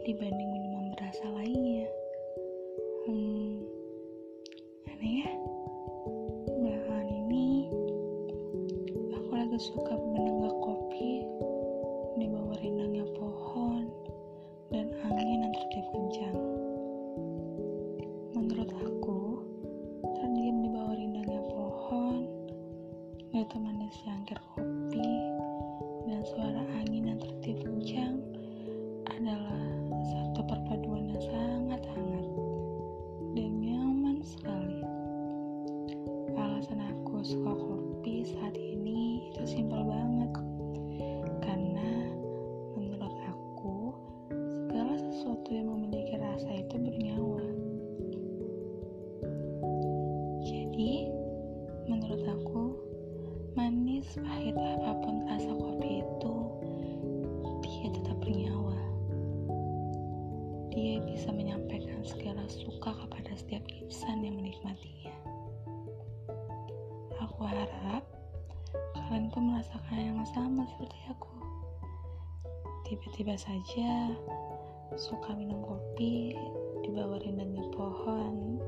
lebih dibanding minuman berasa lainnya. Aneh ya, belakangan ini aku lagi suka menenggak kopi di bawah rindangnya pohon dan angin yang tertiup kencang. Menurut aku, terdiam di bawah rindangnya pohon, ditemani secangkir kopi dan suara angin yang tertiup kencang adalah satu perpaduan yang sangat hangat dan nyaman sekali. Alasan aku suka kopi saat ini itu simpel banget, karena menurut aku segala sesuatu yang memiliki rasa itu bernyawa. Jadi menurut aku, manis pahit apapun rasa kopi itu, dia tetap bernyawa. Dia bisa menyampaikan segala suka kepada setiap insan yang menikmatinya. Aku harap kalian pun merasakan yang sama seperti aku. Tiba-tiba saja suka minum kopi di bawah rindangnya pohon